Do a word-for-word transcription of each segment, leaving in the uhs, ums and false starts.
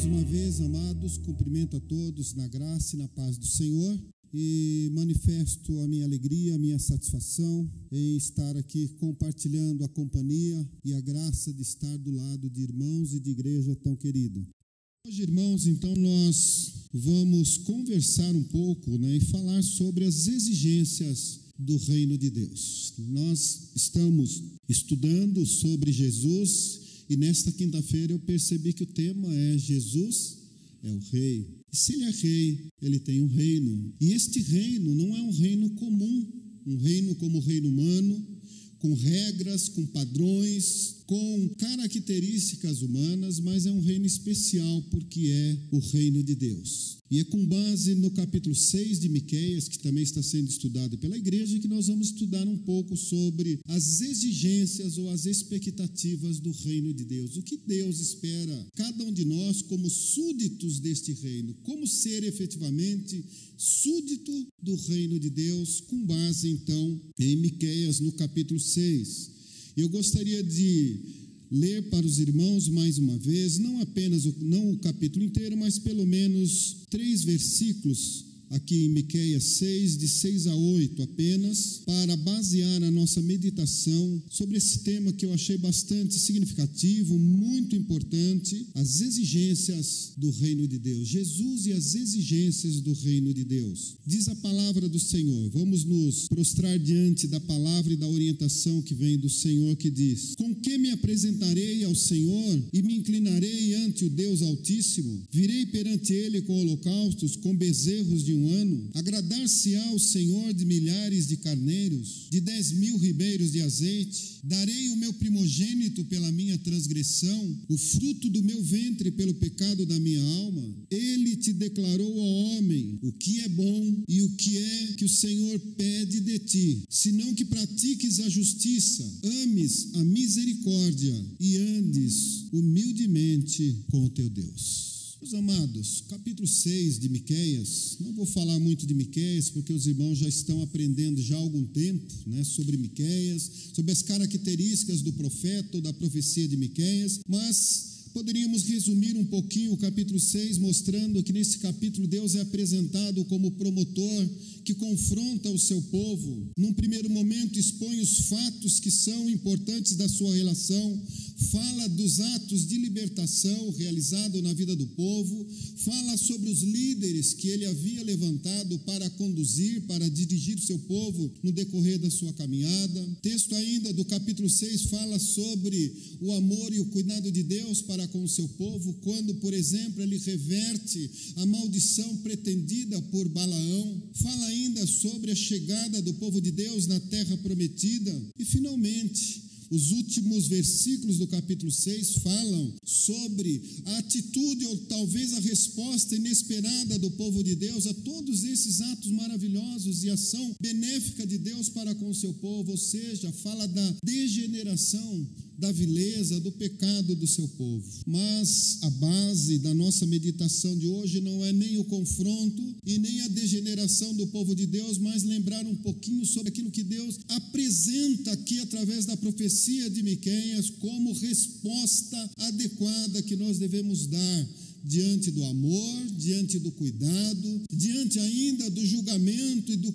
Mais uma vez, amados, cumprimento a todos na graça e na paz do Senhor e manifesto a minha alegria, a minha satisfação em estar aqui compartilhando a companhia e a graça de estar do lado de irmãos e de igreja tão querida. Hoje, irmãos, então nós vamos conversar um pouco, né, e falar sobre as exigências do reino de Deus. Nós estamos estudando sobre Jesus. E nesta quinta-feira eu percebi que o tema é Jesus é o rei. E se ele é rei, ele tem um reino. E este reino não é um reino comum, um reino como o reino humano, com regras, com padrões, com características humanas, mas é um reino especial porque é o reino de Deus. E é com base no capítulo seis de Miqueias, que também está sendo estudado pela igreja, que nós vamos estudar um pouco sobre as exigências ou as expectativas do reino de Deus. O que Deus espera, cada um de nós, como súditos deste reino. Como ser efetivamente súdito do reino de Deus, com base, então, em Miqueias, no capítulo seis. Eu gostaria de ler para os irmãos mais uma vez, não apenas o, não o capítulo inteiro, mas pelo menos três versículos aqui em Miqueias seis, de seis a oito apenas, para basear a nossa meditação sobre esse tema que eu achei bastante significativo, muito importante, as exigências do reino de Deus. Jesus e as exigências do reino de Deus. Diz a palavra do Senhor, vamos nos prostrar diante da palavra e da orientação que vem do Senhor, que diz: com que me apresentarei ao Senhor e me inclinarei ante o Deus Altíssimo? Virei perante Ele com holocaustos, com bezerros de um ano? Agradar-se-á o Senhor de milhares de carneiros, de dez mil ribeiros de azeite? Darei o meu primogênito pela minha transgressão, o fruto do meu ventre pelo pecado da minha alma? Ele te declarou ao homem o que é bom e o que é que o Senhor pede de ti, senão que pratiques a justiça, ames a misericórdia e andes humildemente com o teu Deus. Meus amados, capítulo seis de Miqueias, não vou falar muito de Miqueias, porque os irmãos já estão aprendendo já há algum tempo, né, sobre Miqueias, sobre as características do profeta ou da profecia de Miqueias, mas poderíamos resumir um pouquinho o capítulo seis, mostrando que nesse capítulo Deus é apresentado como promotor que confronta o seu povo. Num primeiro momento expõe os fatos que são importantes da sua relação, fala dos atos de libertação realizado na vida do povo, fala sobre os líderes que ele havia levantado para conduzir, para dirigir o seu povo no decorrer da sua caminhada. O texto ainda do capítulo seis fala sobre o amor e o cuidado de Deus para com o seu povo, quando, por exemplo, ele reverte a maldição pretendida por Balaão, fala ainda sobre a chegada do povo de Deus na terra prometida e, finalmente, os últimos versículos do capítulo seis falam sobre a atitude ou talvez a resposta inesperada do povo de Deus a todos esses atos maravilhosos e ação benéfica de Deus para com o seu povo, ou seja, fala da degeneração, da vileza, do pecado do seu povo. Mas a base da nossa meditação de hoje não é nem o confronto e nem a degeneração do povo de Deus, mas lembrar um pouquinho sobre aquilo que Deus apresenta aqui através da profecia de Miqueias como resposta adequada que nós devemos dar diante do amor, diante do cuidado, diante ainda do julgamento e, do,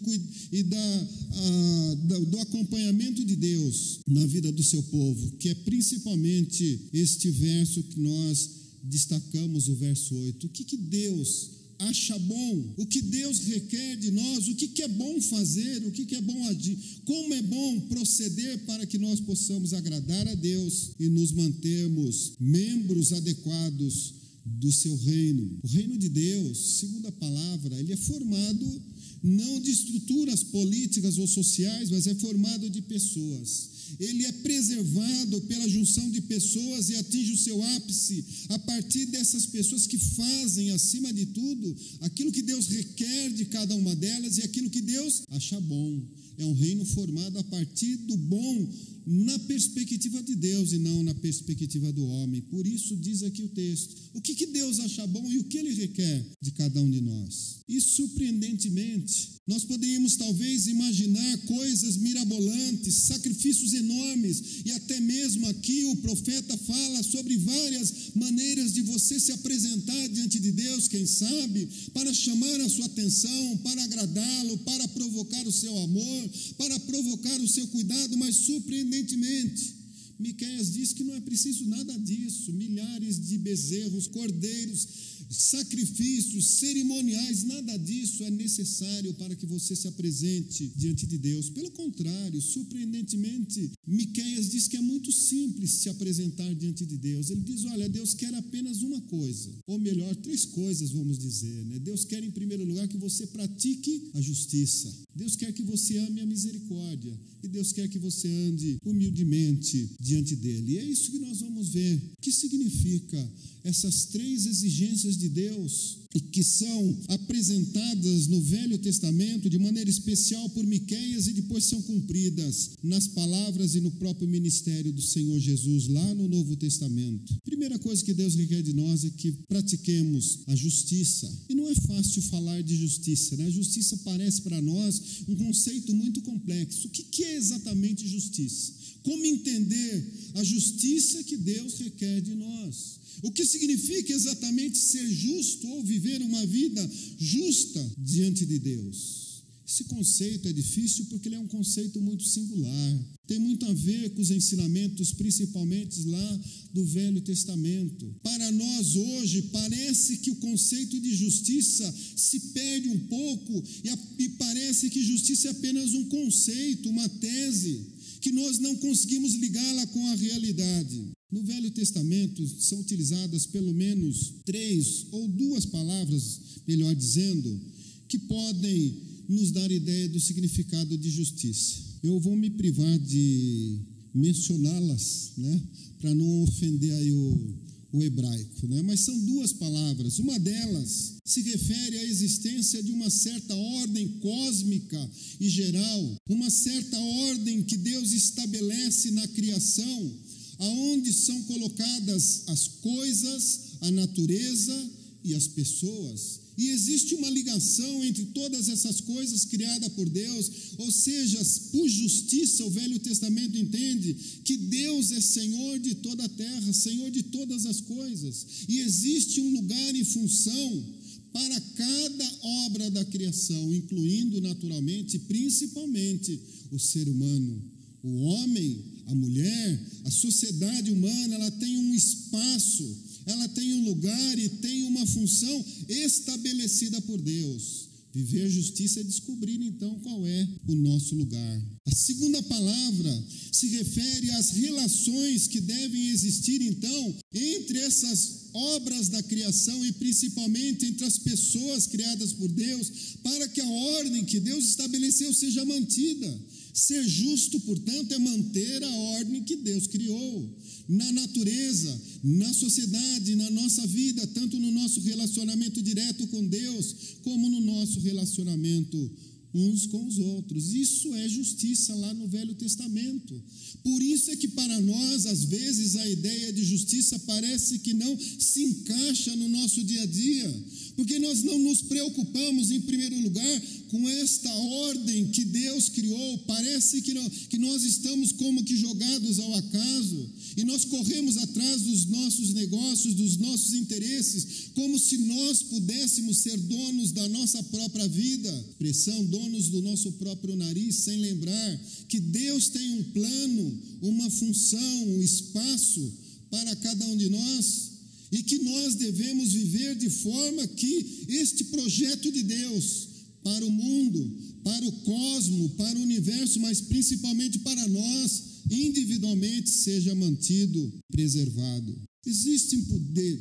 e da, a, do acompanhamento de Deus na vida do seu povo, que é principalmente este verso que nós destacamos, o verso oito. O que, que Deus acha bom? O que Deus requer de nós? O que, que é bom fazer? O que, que é bom agir? Como é bom proceder para que nós possamos agradar a Deus e nos mantermos membros adequados do seu reino. O reino de Deus, segundo a palavra, ele é formado não de estruturas políticas ou sociais, mas é formado de pessoas. Ele é preservado pela junção de pessoas e atinge o seu ápice a partir dessas pessoas que fazem, acima de tudo, aquilo que Deus requer de cada uma delas e aquilo que Deus acha bom. É um reino formado a partir do bom na perspectiva de Deus e não na perspectiva do homem. Por isso diz aqui o texto, o que, que Deus acha bom e o que Ele requer de cada um de nós. E surpreendentemente, nós poderíamos talvez imaginar coisas mirabolantes, sacrifícios enormes, nomes, e até mesmo aqui o profeta fala sobre várias maneiras de você se apresentar diante de Deus, quem sabe, para chamar a sua atenção, para agradá-lo, para provocar o seu amor, para provocar o seu cuidado, mas surpreendentemente, Miqueias diz que não é preciso nada disso, milhares de bezerros, cordeiros, sacrifícios, cerimoniais, nada disso é necessário para que você se apresente diante de Deus. Pelo contrário, surpreendentemente, Miqueias diz que é muito simples se apresentar diante de Deus. Ele diz, olha, Deus quer apenas uma coisa, ou melhor, três coisas, vamos dizer, né? Deus quer, em primeiro lugar, que você pratique a justiça. Deus quer que você ame a misericórdia e Deus quer que você ande humildemente diante dele. E é isso que nós vamos ver. O que significa essas três exigências de Deus e que são apresentadas no Velho Testamento de maneira especial por Miqueias e depois são cumpridas nas palavras e no próprio ministério do Senhor Jesus lá no Novo Testamento. Primeira coisa que Deus requer de nós é que pratiquemos a justiça. E não é fácil falar de justiça, né? A justiça parece para nós um conceito muito complexo. O que é exatamente justiça? Como entender a justiça que Deus requer de nós? O que significa exatamente ser justo ou viver uma vida justa diante de Deus? Esse conceito é difícil porque ele é um conceito muito singular. Tem muito a ver com os ensinamentos, principalmente lá do Velho Testamento. Para nós hoje, parece que o conceito de justiça se perde um pouco e, a, e parece que justiça é apenas um conceito, uma tese, que nós não conseguimos ligá-la com a realidade. No Velho Testamento são utilizadas pelo menos três ou duas palavras, melhor dizendo, que podem nos dar ideia do significado de justiça. Eu vou me privar de mencioná-las, né, para não ofender aí o, o hebraico, né? Mas são duas palavras. Uma delas se refere à existência de uma certa ordem cósmica e geral, uma certa ordem que Deus estabelece na criação, aonde são colocadas as coisas, a natureza e as pessoas. E existe uma ligação entre todas essas coisas criadas por Deus, ou seja, por justiça o Velho Testamento entende que Deus é Senhor de toda a terra, Senhor de todas as coisas, e existe um lugar e função para cada obra da criação, incluindo naturalmente, principalmente, o ser humano, o homem, a mulher, a sociedade humana, ela tem um espaço, ela tem um lugar e tem uma função estabelecida por Deus. Viver justiça é descobrir, então, qual é o nosso lugar. A segunda palavra se refere às relações que devem existir, então, entre essas obras da criação e principalmente entre as pessoas criadas por Deus, para que a ordem que Deus estabeleceu seja mantida. Ser justo, portanto, é manter a ordem que Deus criou na natureza, na sociedade, na nossa vida, tanto no nosso relacionamento direto com Deus, como no nosso relacionamento uns com os outros. Isso é justiça lá no Velho Testamento. Por isso é que para nós, às vezes, a ideia de justiça parece que não se encaixa no nosso dia a dia, porque nós não nos preocupamos, em primeiro lugar, com esta ordem que Deus criou. Parece que, não, que nós estamos como que jogados ao acaso, e nós corremos atrás dos nossos negócios, dos nossos interesses, como se nós pudéssemos ser donos da nossa própria vida, pressão, donos do nosso próprio nariz, sem lembrar que Deus tem um plano, uma função, um espaço para cada um de nós, e que nós devemos viver de forma que este projeto de Deus para o mundo, para o cosmo, para o universo, mas principalmente para nós, individualmente, seja mantido, preservado. Existem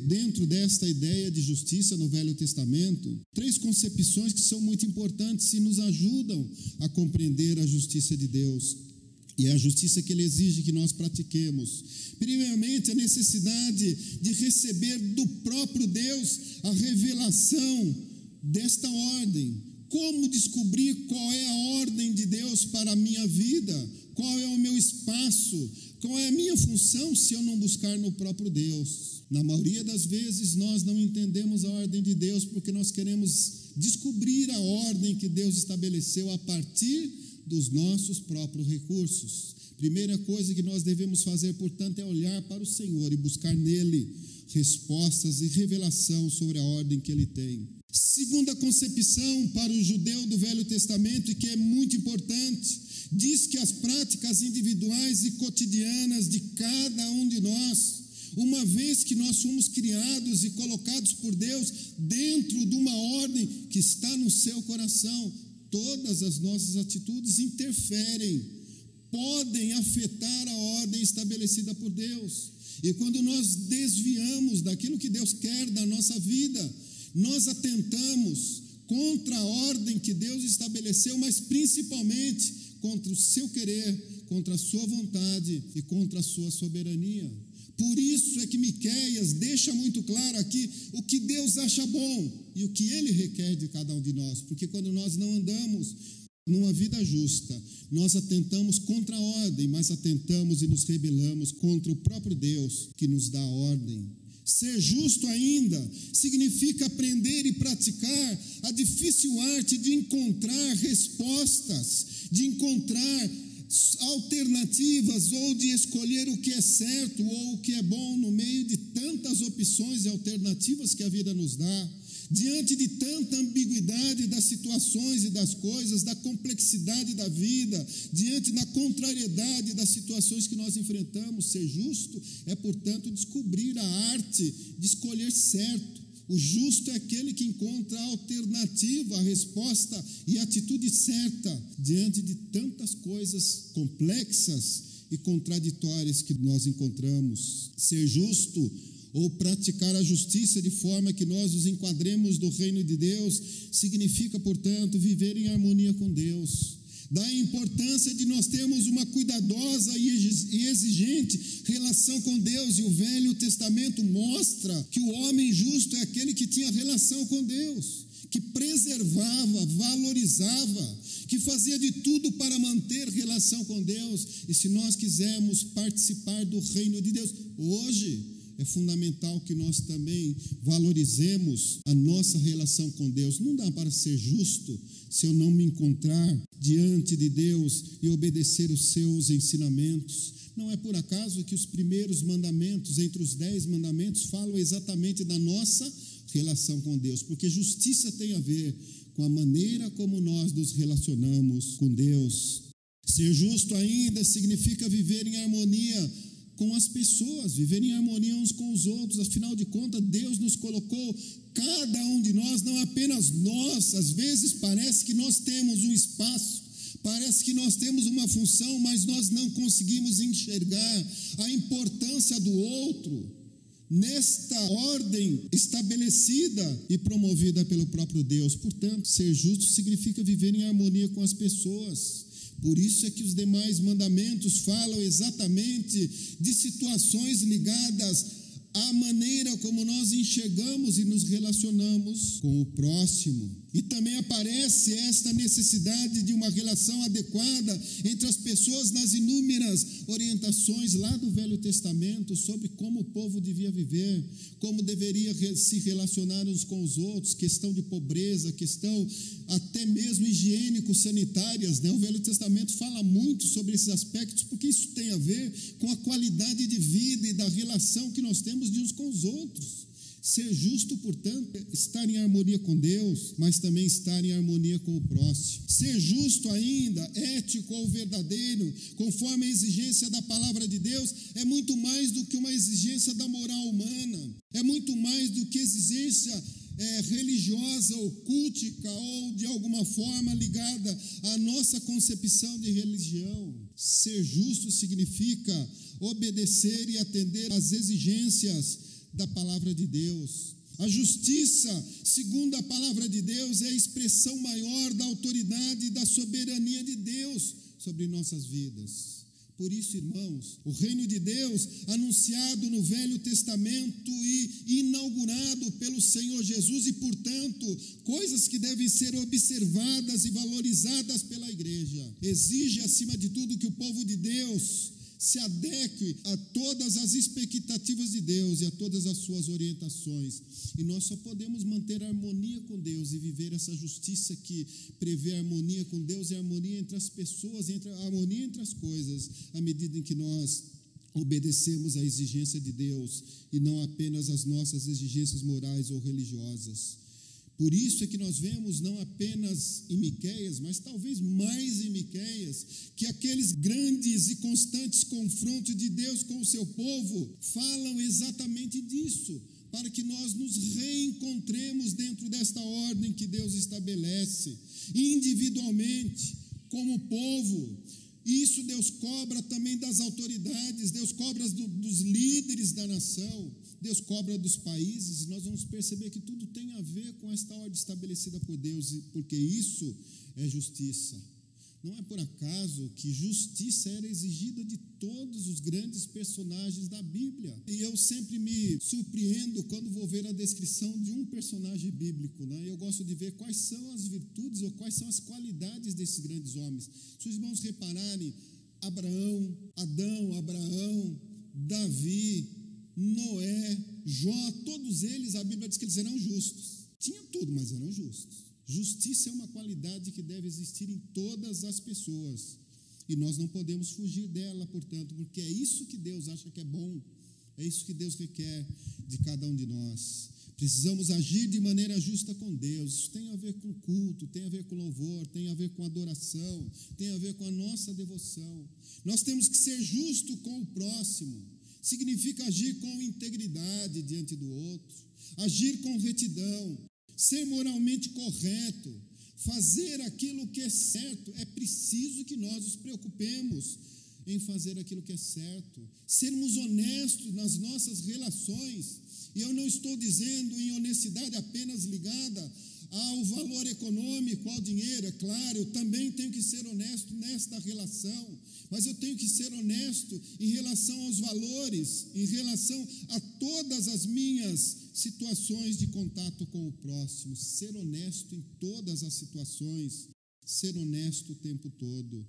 dentro desta ideia de justiça no Velho Testamento três concepções que são muito importantes e nos ajudam a compreender a justiça de Deus. E é a justiça que ele exige que nós pratiquemos. Primeiramente, a necessidade de receber do próprio Deus a revelação desta ordem. Como descobrir qual é a ordem de Deus para a minha vida? Qual é o meu espaço? Qual é a minha função se eu não buscar no próprio Deus? Na maioria das vezes, nós não entendemos a ordem de Deus porque nós queremos descobrir a ordem que Deus estabeleceu a partir dos nossos próprios recursos. Primeira coisa que nós devemos fazer, portanto, é olhar para o Senhor e buscar nele respostas e revelação sobre a ordem que ele tem. Segunda concepção para o judeu do Velho Testamento, e que é muito importante, diz que as práticas individuais e cotidianas de cada um de nós, uma vez que nós somos criados e colocados por Deus dentro de uma ordem que está no seu coração, todas as nossas atitudes interferem, podem afetar a ordem estabelecida por Deus. E quando nós desviamos daquilo que Deus quer da nossa vida, nós atentamos contra a ordem que Deus estabeleceu, mas principalmente contra o seu querer, contra a sua vontade e contra a sua soberania. Por isso é que Miqueias deixa muito claro aqui o que Deus acha bom e o que ele requer de cada um de nós, porque quando nós não andamos numa vida justa, nós atentamos contra a ordem, mas atentamos e nos rebelamos contra o próprio Deus que nos dá a ordem. Ser justo ainda significa aprender e praticar a difícil arte de encontrar respostas, de encontrar alternativas ou de escolher o que é certo ou o que é bom no meio de tantas opções e alternativas que a vida nos dá, diante de tanta ambiguidade das situações e das coisas, da complexidade da vida, diante da contrariedade das situações que nós enfrentamos. Ser justo é, portanto, descobrir a arte de escolher certo. O justo é aquele que encontra a alternativa, a resposta e a atitude certa diante de tantas coisas complexas e contraditórias que nós encontramos. Ser justo ou praticar a justiça de forma que nós nos enquadremos do reino de Deus significa, portanto, viver em harmonia com Deus. Da importância de nós termos uma cuidadosa e exigente relação com Deus, e o Velho Testamento mostra que o homem justo é aquele que tinha relação com Deus, que preservava, valorizava, que fazia de tudo para manter relação com Deus. E se nós quisermos participar do reino de Deus hoje, é fundamental que nós também valorizemos a nossa relação com Deus. Não dá para ser justo se eu não me encontrar diante de Deus e obedecer os seus ensinamentos. Não é por acaso que os primeiros mandamentos, entre os dez mandamentos, falam exatamente da nossa relação com Deus, porque justiça tem a ver com a maneira como nós nos relacionamos com Deus. Ser justo ainda significa viver em harmonia com as pessoas, viver em harmonia uns com os outros. Afinal de contas, Deus nos colocou, cada um de nós, não apenas nós. Às vezes parece que nós temos um espaço, parece que nós temos uma função, mas nós não conseguimos enxergar a importância do outro nesta ordem estabelecida e promovida pelo próprio Deus. Portanto, ser justo significa viver em harmonia com as pessoas. Por isso é que os demais mandamentos falam exatamente de situações ligadas à maneira como nós enxergamos e nos relacionamos com o próximo. E também aparece esta necessidade de uma relação adequada entre as pessoas nas inúmeras orientações lá do Velho Testamento sobre como o povo devia viver, como deveria se relacionar uns com os outros, questão de pobreza, questão até mesmo higiênico-sanitárias, né? O Velho Testamento fala muito sobre esses aspectos, porque isso tem a ver com a qualidade de vida e da relação que nós temos de uns com os outros. Ser justo, portanto, é estar em harmonia com Deus, mas também estar em harmonia com o próximo. Ser justo ainda, ético ou verdadeiro, conforme a exigência da palavra de Deus, é muito mais do que uma exigência da moral humana, é muito mais do que exigência É, religiosa ou cultica ou de alguma forma ligada à nossa concepção de religião. Ser justo significa obedecer e atender às exigências da palavra de Deus. A justiça, segundo a palavra de Deus, é a expressão maior da autoridade e da soberania de Deus sobre nossas vidas. Por isso, irmãos, o reino de Deus, anunciado no Velho Testamento e inaugurado pelo Senhor Jesus, e, portanto, coisas que devem ser observadas e valorizadas pela igreja, exige, acima de tudo, que o povo de Deus se adeque a todas as expectativas de Deus e a todas as suas orientações. E nós só podemos manter a harmonia com Deus e viver essa justiça que prevê a harmonia com Deus e a harmonia entre as pessoas, entre a harmonia entre as coisas, à medida em que nós obedecemos à exigência de Deus e não apenas às nossas exigências morais ou religiosas. Por isso é que nós vemos, não apenas em Miqueias, mas talvez mais em Miqueias, que aqueles grandes e constantes confrontos de Deus com o seu povo falam exatamente disso, para que nós nos reencontremos dentro desta ordem que Deus estabelece, individualmente, como povo. Isso Deus cobra também das autoridades, Deus cobra do, dos líderes da nação, Deus cobra dos países, e nós vamos perceber que tudo tem a ver com esta ordem estabelecida por Deus, porque isso é justiça. Não é por acaso que justiça era exigida de todos os grandes personagens da Bíblia. E eu sempre me surpreendo quando vou ver a descrição de um personagem bíblico, né? Eu gosto de ver quais são as virtudes ou quais são as qualidades desses grandes homens. Se os irmãos repararem, Abraão, Adão, Abraão, Davi, Noé, Jó, todos eles, a Bíblia diz que eles eram justos. Tinha tudo, mas eram justos. Justiça é uma qualidade que deve existir em todas as pessoas, e nós não podemos fugir dela, portanto, porque é isso que Deus acha que é bom, é isso que Deus requer de cada um de nós. Precisamos agir de maneira justa com Deus. Isso tem a ver com culto, tem a ver com louvor, tem a ver com adoração, tem a ver com a nossa devoção. Nós temos que ser justos com o próximo. Significa agir com integridade diante do outro, agir com retidão, ser moralmente correto, fazer aquilo que é certo. É preciso que nós nos preocupemos em fazer aquilo que é certo, sermos honestos nas nossas relações. E eu não estou dizendo em honestidade apenas ligada ao valor econômico, ao dinheiro. É claro, eu também tenho que ser honesto nesta relação, mas eu tenho que ser honesto em relação aos valores, em relação a todas as minhas situações de contato com o próximo. Ser honesto em todas as situações, ser honesto o tempo todo.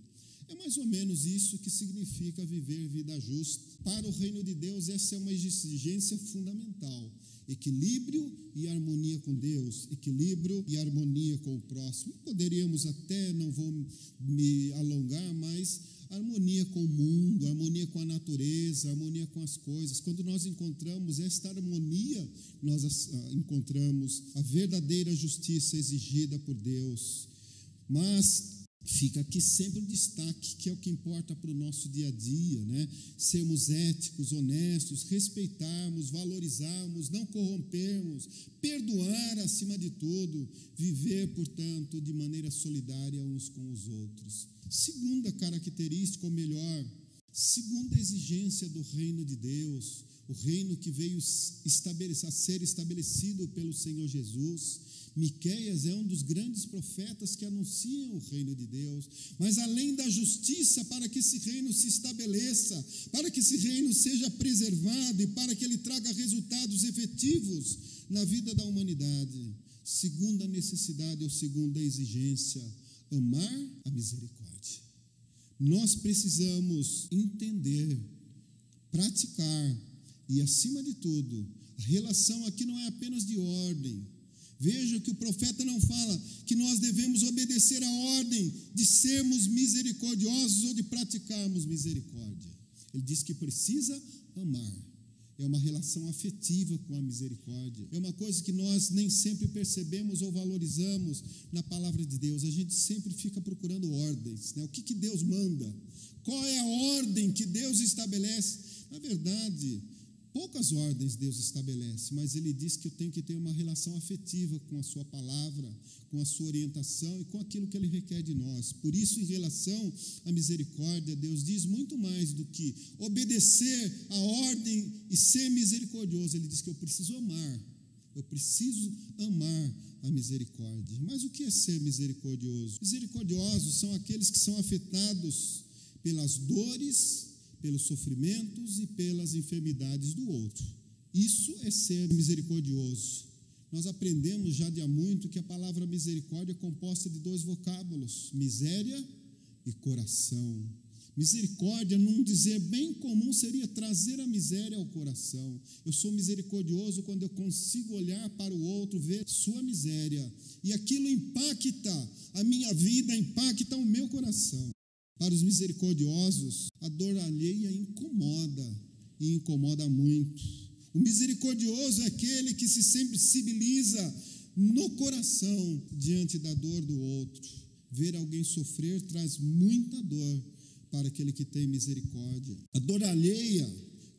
É mais ou menos isso que significa viver vida justa. Para o reino de Deus, essa é uma exigência fundamental. Equilíbrio e harmonia com Deus, equilíbrio e harmonia com o próximo. Poderíamos até, não vou me alongar, mas harmonia com o mundo, harmonia com a natureza, harmonia com as coisas. Quando nós encontramos esta harmonia, nós encontramos a verdadeira justiça exigida por Deus. Mas fica aqui sempre o destaque, que é o que importa para o nosso dia a dia, né? Sermos éticos, honestos, respeitarmos, valorizarmos, não corrompermos, perdoar acima de tudo, viver, portanto, de maneira solidária uns com os outros. Segunda característica, ou melhor, segunda exigência do reino de Deus, o reino que veio a ser estabelecido pelo Senhor Jesus. Miqueias é um dos grandes profetas que anunciam o reino de Deus, mas além da justiça, para que esse reino se estabeleça, para que esse reino seja preservado e para que ele traga resultados efetivos na vida da humanidade, segunda necessidade ou segunda exigência, amar a misericórdia. Nós precisamos entender, praticar e, acima de tudo, a relação aqui não é apenas de ordem. Veja que o profeta não fala que nós devemos obedecer à ordem de sermos misericordiosos ou de praticarmos misericórdia. Ele diz que precisa amar. É uma relação afetiva com a misericórdia. É uma coisa que nós nem sempre percebemos ou valorizamos na palavra de Deus. A gente sempre fica procurando ordens, né? O que, que Deus manda? Qual é a ordem que Deus estabelece? Na verdade, poucas ordens Deus estabelece, mas Ele diz que eu tenho que ter uma relação afetiva com a sua palavra, com a sua orientação e com aquilo que Ele requer de nós. Por isso, em relação à misericórdia, Deus diz muito mais do que obedecer à ordem e ser misericordioso. Ele diz que eu preciso amar, eu preciso amar a misericórdia. Mas o que é ser misericordioso? Misericordiosos são aqueles que são afetados pelas dores, pelos sofrimentos e pelas enfermidades do outro. Isso é ser misericordioso. Nós aprendemos já de há muito que a palavra misericórdia é composta de dois vocábulos, miséria e coração. Misericórdia, num dizer bem comum, seria trazer a miséria ao coração. Eu sou misericordioso quando eu consigo olhar para o outro, ver sua miséria. E aquilo impacta a minha vida, impacta o meu coração. Para os misericordiosos, a dor alheia incomoda, e incomoda muito. O misericordioso é aquele que se sensibiliza no coração diante da dor do outro. Ver alguém sofrer traz muita dor para aquele que tem misericórdia. A dor alheia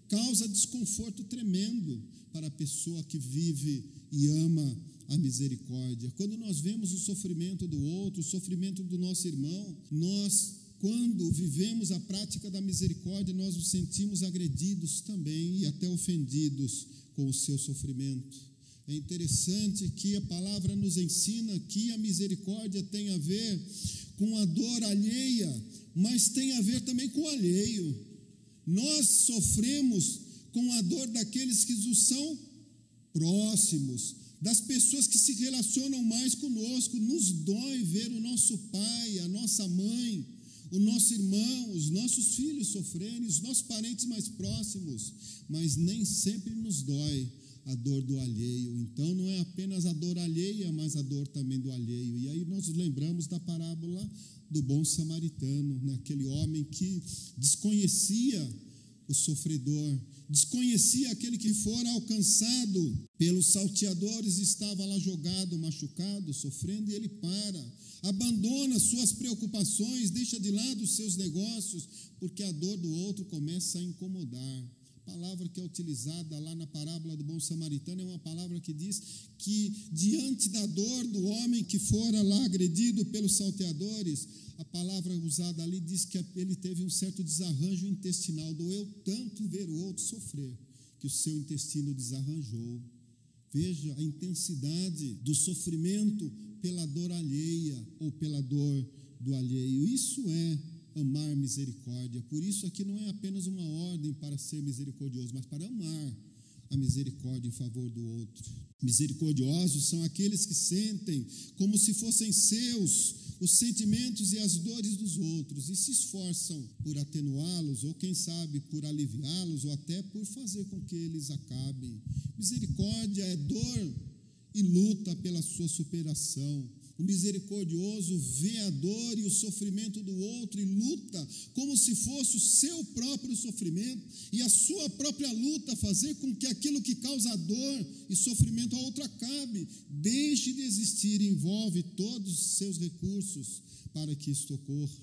causa desconforto tremendo para a pessoa que vive e ama a misericórdia. Quando nós vemos o sofrimento do outro, o sofrimento do nosso irmão, nós, quando vivemos a prática da misericórdia, nós nos sentimos agredidos também e até ofendidos com o seu sofrimento. É interessante que a palavra nos ensina que a misericórdia tem a ver com a dor alheia, mas tem a ver também com o alheio. Nós sofremos com a dor daqueles que nos são próximos, das pessoas que se relacionam mais conosco. Nos dói ver o nosso pai, a nossa mãe, o nosso irmão, os nossos filhos sofrerem, os nossos parentes mais próximos, mas nem sempre nos dói a dor do alheio. Então não é apenas a dor alheia, mas a dor também do alheio. E aí nós lembramos da parábola do bom samaritano, né? Aquele homem que desconhecia o sofredor, desconhecia aquele que fora alcançado pelos salteadores, estava lá jogado, machucado, sofrendo, e ele para, abandona suas preocupações, deixa de lado os seus negócios, porque a dor do outro começa a incomodar. A palavra que é utilizada lá na parábola do bom samaritano é uma palavra que diz que diante da dor do homem que fora lá agredido pelos salteadores, a palavra usada ali diz que ele teve um certo desarranjo intestinal. Doeu tanto ver o outro sofrer que o seu intestino desarranjou. Veja a intensidade do sofrimento pela dor alheia ou pela dor do alheio. Isso é amar misericórdia. Por isso aqui não é apenas uma ordem para ser misericordioso, mas para amar a misericórdia em favor do outro. Misericordiosos são aqueles que sentem como se fossem seus os sentimentos e as dores dos outros e se esforçam por atenuá-los ou, quem sabe, por aliviá-los ou até por fazer com que eles acabem. Misericórdia é dor e luta pela sua superação. O misericordioso vê a dor e o sofrimento do outro e luta como se fosse o seu próprio sofrimento e a sua própria luta fazer com que aquilo que causa dor e sofrimento ao outro acabe, deixe de existir e envolve todos os seus recursos para que isto ocorra.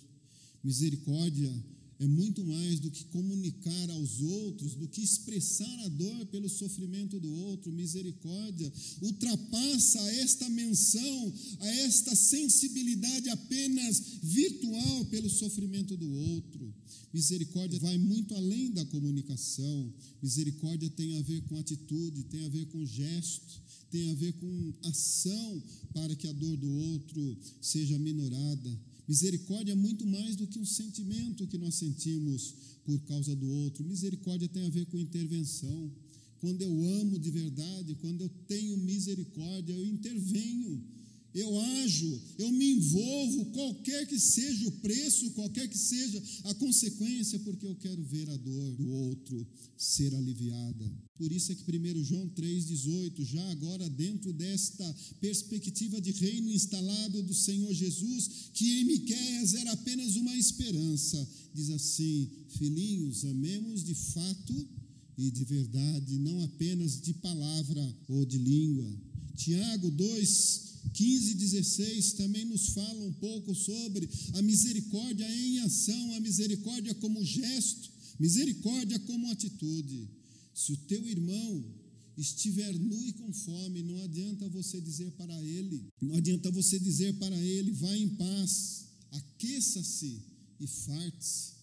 Misericórdia é muito mais do que comunicar aos outros, do que expressar a dor pelo sofrimento do outro. Misericórdia ultrapassa esta menção, a esta sensibilidade apenas virtual pelo sofrimento do outro. Misericórdia vai muito além da comunicação. Misericórdia tem a ver com atitude, tem a ver com gesto, tem a ver com ação para que a dor do outro seja minorada. Misericórdia é muito mais do que um sentimento que nós sentimos por causa do outro. Misericórdia tem a ver com intervenção. Quando eu amo de verdade, quando eu tenho misericórdia, eu intervenho, eu ajo, eu me envolvo, qualquer que seja o preço, qualquer que seja a consequência, porque eu quero ver a dor do outro ser aliviada. Por isso é que primeiro João três dezoito, já agora dentro desta perspectiva de reino instalado do Senhor Jesus, que em Miqueias era apenas uma esperança, diz assim: filhinhos, amemos de fato e de verdade, não apenas de palavra ou de língua. Tiago dois quinze e dezesseis também nos fala um pouco sobre a misericórdia em ação, a misericórdia como gesto, misericórdia como atitude. Se o teu irmão estiver nu e com fome, não adianta você dizer para ele, não adianta você dizer para ele, vá em paz, aqueça-se e farte-se.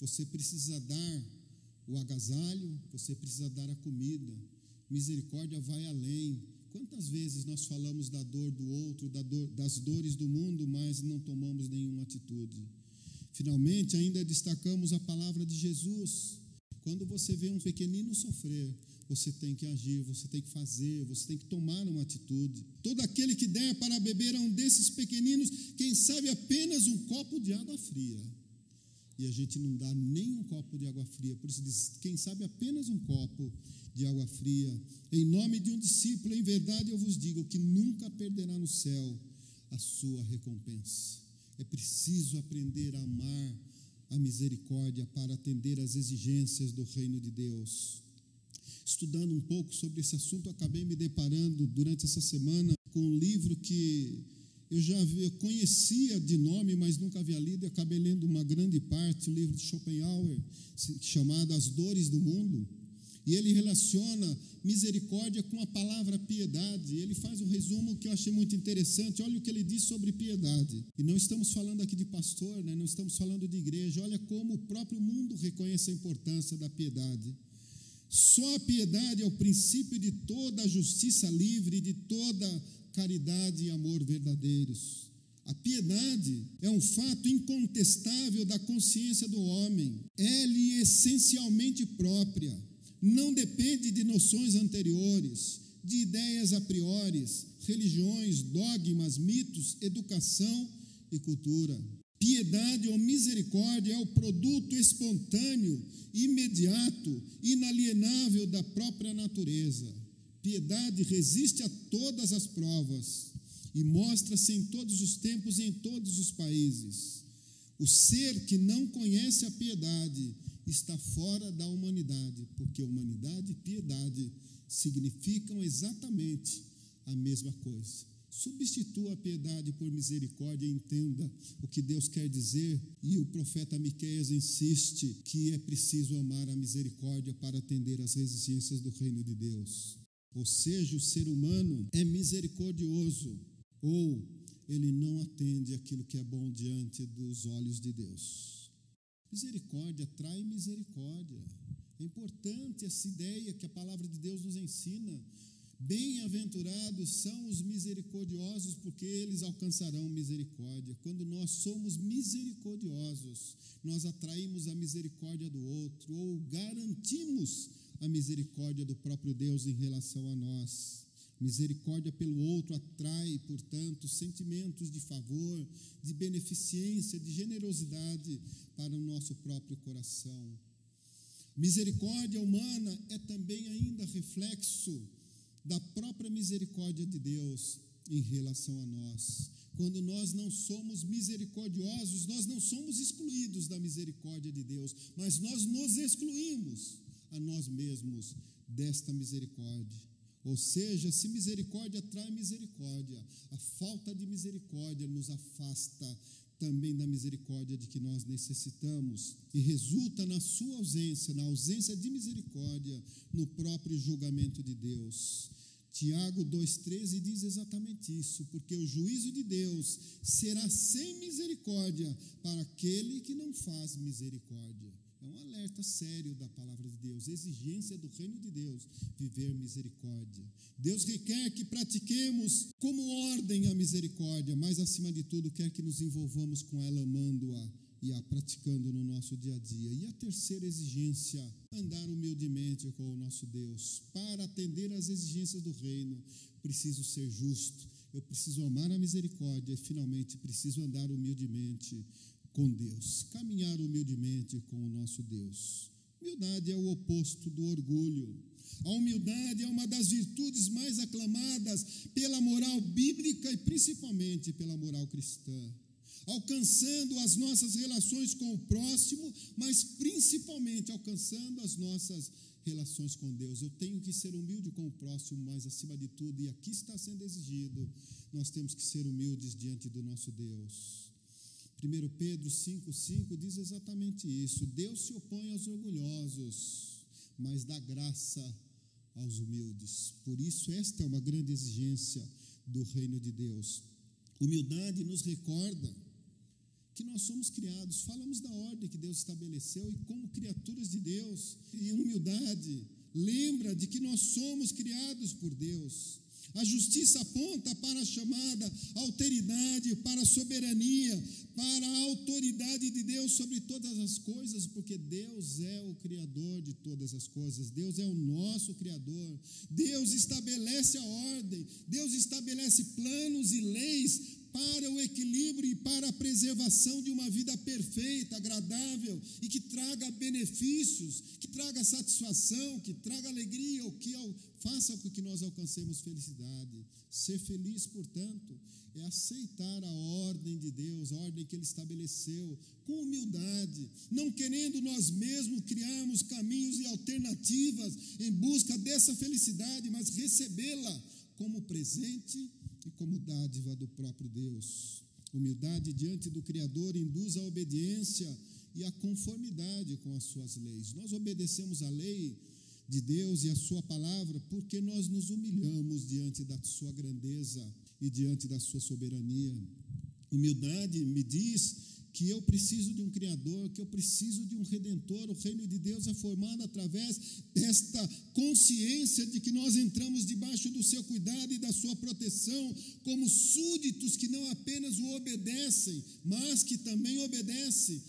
Você precisa dar o agasalho, você precisa dar a comida. Misericórdia vai além. Quantas vezes nós falamos da dor do outro, da dor, das dores do mundo, mas não tomamos nenhuma atitude? Finalmente, ainda destacamos a palavra de Jesus. Quando você vê um pequenino sofrer, você tem que agir, você tem que fazer, você tem que tomar uma atitude. Todo aquele que der para beber a um desses pequeninos, quem sabe apenas um copo de água fria, e a gente não dá nem um copo de água fria. Por isso diz, quem sabe apenas um copo de água fria, em nome de um discípulo, em verdade eu vos digo, que nunca perderá no céu a sua recompensa. É preciso aprender a amar a misericórdia para atender às exigências do reino de Deus. Estudando um pouco sobre esse assunto, eu acabei me deparando durante essa semana com um livro que eu já eu conhecia de nome, mas nunca havia lido, e acabei lendo uma grande parte, o livro de Schopenhauer, chamado As Dores do Mundo, e ele relaciona misericórdia com a palavra piedade. Ele faz um resumo que eu achei muito interessante. Olha o que ele diz sobre piedade, e não estamos falando aqui de pastor, né? Não estamos falando de igreja. Olha como o próprio mundo reconhece a importância da piedade. Só a piedade é o princípio de toda a justiça livre e de toda caridade e amor verdadeiros. A piedade é um fato incontestável da consciência do homem. Ela é essencialmente própria, não depende de noções anteriores, de ideias a priori, religiões, dogmas, mitos, educação e cultura. Piedade ou misericórdia é o produto espontâneo, imediato, inalienável da própria natureza. Piedade resiste a todas as provas e mostra-se em todos os tempos e em todos os países. O ser que não conhece a piedade está fora da humanidade, porque humanidade e piedade significam exatamente a mesma coisa. Substitua a piedade por misericórdia e entenda o que Deus quer dizer. E o profeta Miqueias insiste que é preciso amar a misericórdia para atender às exigências do reino de Deus. Ou seja, o ser humano é misericordioso, ou ele não atende aquilo que é bom diante dos olhos de Deus. Misericórdia atrai misericórdia. É importante essa ideia que a palavra de Deus nos ensina. Bem-aventurados são os misericordiosos, porque eles alcançarão misericórdia. Quando nós somos misericordiosos, nós atraímos a misericórdia do outro, ou garantimos a misericórdia do próprio Deus em relação a nós. Misericórdia pelo outro atrai, portanto, sentimentos de favor, de beneficência, de generosidade para o nosso próprio coração. Misericórdia humana é também ainda reflexo da própria misericórdia de Deus em relação a nós. Quando nós não somos misericordiosos, nós não somos excluídos da misericórdia de Deus, mas nós nos excluímos a nós mesmos desta misericórdia. Ou seja, se misericórdia atrai misericórdia, a falta de misericórdia nos afasta também da misericórdia de que nós necessitamos e resulta na sua ausência, na ausência de misericórdia, no próprio julgamento de Deus. Tiago dois, treze diz exatamente isso, porque o juízo de Deus será sem misericórdia para aquele que não faz misericórdia. É um alerta sério da palavra de Deus, exigência do reino de Deus, viver misericórdia. Deus requer que pratiquemos como ordem a misericórdia, mas acima de tudo quer que nos envolvamos com ela, amando-a e a praticando no nosso dia a dia. E a terceira exigência, andar humildemente com o nosso Deus. Para atender às exigências do reino, preciso ser justo, eu preciso amar a misericórdia e finalmente preciso andar humildemente com Deus, caminhar humildemente com o nosso Deus. Humildade é o oposto do orgulho. A humildade é uma das virtudes mais aclamadas pela moral bíblica e principalmente pela moral cristã, alcançando as nossas relações com o próximo, mas principalmente alcançando as nossas relações com Deus. Eu tenho que ser humilde com o próximo, mas acima de tudo, e aqui está sendo exigido, nós temos que ser humildes diante do nosso Deus. primeiro Pedro cinco, cinco diz exatamente isso. Deus se opõe aos orgulhosos, mas dá graça aos humildes. Por isso, esta é uma grande exigência do reino de Deus. Humildade nos recorda que nós somos criados. Falamos da ordem que Deus estabeleceu e como criaturas de Deus. E humildade lembra de que nós somos criados por Deus. A justiça aponta para a chamada alteridade, para a soberania, para a autoridade de Deus sobre todas as coisas, porque Deus é o Criador de todas as coisas, Deus é o nosso Criador, Deus estabelece a ordem, Deus estabelece planos e leis para o equilíbrio e para a preservação de uma vida perfeita, agradável e que traga benefícios, que traga satisfação, que traga alegria, ou que faça com que nós alcancemos felicidade. Ser feliz, portanto, é aceitar a ordem de Deus, a ordem que Ele estabeleceu, com humildade, não querendo nós mesmos criarmos caminhos e alternativas em busca dessa felicidade, mas recebê-la como presente e como dádiva do próprio Deus. Humildade diante do Criador induz a obediência e a conformidade com as suas leis. Nós obedecemos a lei de Deus e a sua palavra porque nós nos humilhamos diante da sua grandeza e diante da sua soberania. Humildade me diz que eu preciso de um Criador, que eu preciso de um Redentor. O reino de Deus é formado através desta consciência de que nós entramos debaixo do seu cuidado e da sua proteção, como súditos que não apenas o obedecem, mas que também obedecem,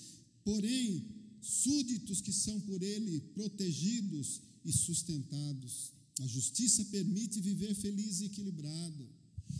porém, súditos que são por ele protegidos e sustentados. A justiça permite viver feliz e equilibrado.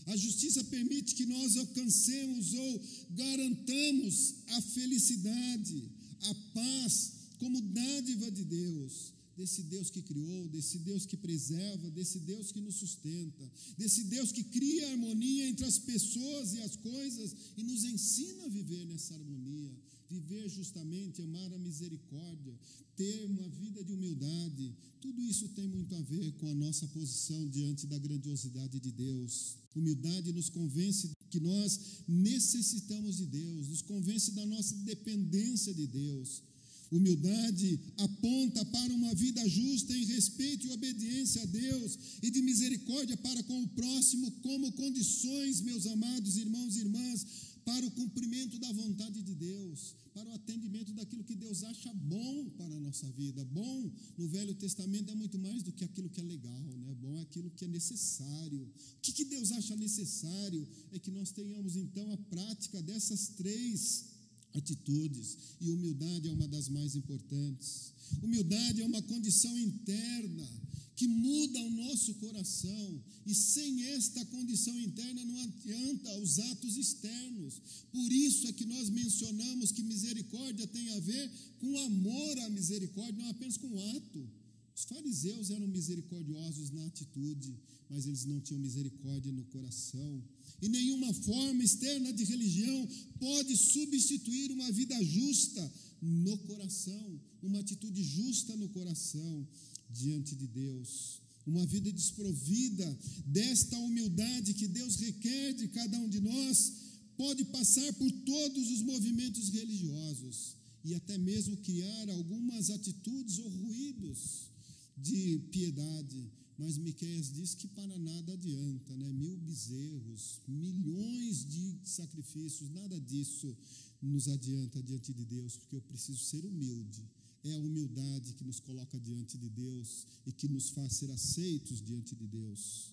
A justiça permite que nós alcancemos ou garantamos a felicidade, a paz, como dádiva de Deus, desse Deus que criou, desse Deus que preserva, desse Deus que nos sustenta, desse Deus que cria harmonia entre as pessoas e as coisas e nos ensina a viver nessa harmonia, viver justamente, amar a misericórdia, ter uma vida de humildade. Tudo isso tem muito a ver com a nossa posição diante da grandiosidade de Deus. Humildade nos convence que nós necessitamos de Deus, nos convence da nossa dependência de Deus. Humildade aponta para uma vida justa em respeito e obediência a Deus e de misericórdia para com o próximo como condições, meus amados irmãos e irmãs, para o cumprimento da vontade de Deus, para o atendimento daquilo que Deus acha bom para a nossa vida. Bom, no Velho Testamento, é muito mais do que aquilo que é legal, né? Bom é aquilo que é necessário. O que, que Deus acha necessário é que nós tenhamos, então, a prática dessas três atitudes, e humildade é uma das mais importantes. Humildade é uma condição interna que muda o nosso coração, e sem esta condição interna não adianta os atos externos. Por isso é que nós mencionamos que misericórdia tem a ver com amor à misericórdia, não apenas com o ato. Os fariseus eram misericordiosos na atitude, mas eles não tinham misericórdia no coração. E nenhuma forma externa de religião pode substituir uma vida justa no coração, uma atitude justa no coração diante de Deus. Uma vida desprovida desta humildade que Deus requer de cada um de nós pode passar por todos os movimentos religiosos e até mesmo criar algumas atitudes ou ruídos de piedade. Mas Miqueias diz que para nada adianta, né? Mil bezerros, milhões de sacrifícios, nada disso nos adianta diante de Deus, porque eu preciso ser humilde. É a humildade que nos coloca diante de Deus e que nos faz ser aceitos diante de Deus.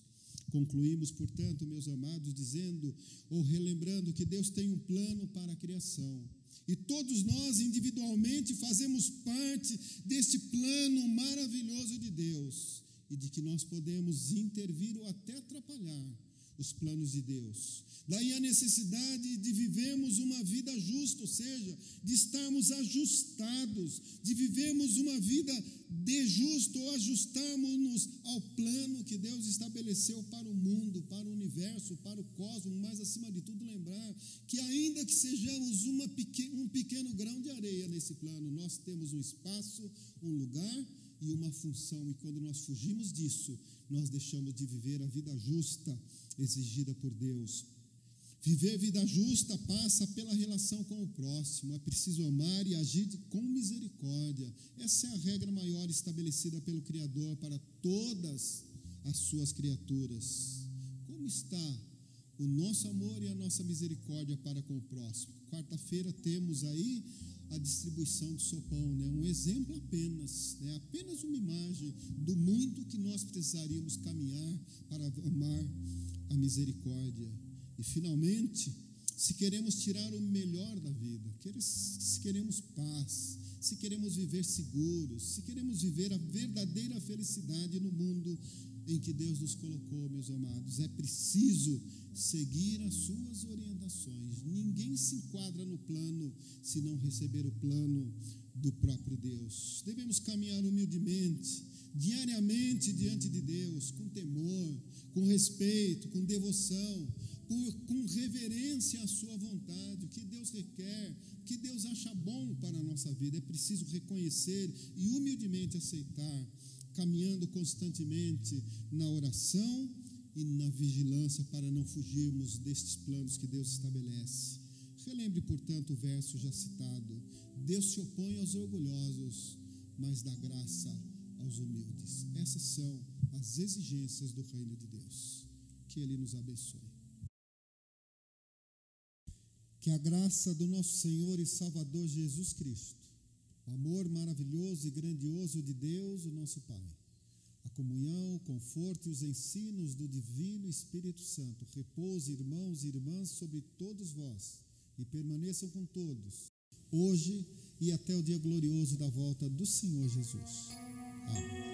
Concluímos, portanto, meus amados, dizendo ou relembrando que Deus tem um plano para a criação. E todos nós, individualmente, fazemos parte deste plano maravilhoso de Deus e de que nós podemos intervir ou até atrapalhar os planos de Deus. Daí a necessidade de vivermos uma vida justa, ou seja, de estarmos ajustados, de vivermos uma vida de justo, ou ajustarmos-nos ao plano que Deus estabeleceu para o mundo, para o universo, para o cosmos, mas acima de tudo lembrar que ainda que sejamos uma pequ- um pequeno grão de areia nesse plano, nós temos um espaço, um lugar e uma função, e quando nós fugimos disso, nós deixamos de viver a vida justa exigida por Deus. Viver vida justa passa pela relação com o próximo, é preciso amar e agir com misericórdia. Essa é a regra maior estabelecida pelo Criador para todas as suas criaturas. Como está o nosso amor e a nossa misericórdia para com o próximo? Quarta-feira temos aí a distribuição do sopão, né? Um exemplo apenas, né? Apenas uma imagem do muito que nós precisaríamos caminhar para amar a misericórdia. E finalmente, se queremos tirar o melhor da vida, se queremos paz, se queremos viver seguros, se queremos viver a verdadeira felicidade no mundo, em que Deus nos colocou, meus amados. É preciso seguir as suas orientações. Ninguém se enquadra no plano se não receber o plano do próprio Deus. Devemos caminhar humildemente, diariamente diante de Deus, com temor, com respeito, com devoção, por, com reverência à sua vontade, o que Deus requer, o que Deus acha bom para a nossa vida. É preciso reconhecer e humildemente aceitar, caminhando constantemente na oração e na vigilância para não fugirmos destes planos que Deus estabelece. Relembre, portanto, o verso já citado: Deus se opõe aos orgulhosos, mas dá graça aos humildes. Essas são as exigências do reino de Deus. Que Ele nos abençoe. Que a graça do nosso Senhor e Salvador Jesus Cristo, o amor maravilhoso e grandioso de Deus, o nosso Pai, a comunhão, o conforto e os ensinos do Divino Espírito Santo repouse, irmãos e irmãs, sobre todos vós e permaneçam com todos, hoje e até o dia glorioso da volta do Senhor Jesus. Amém.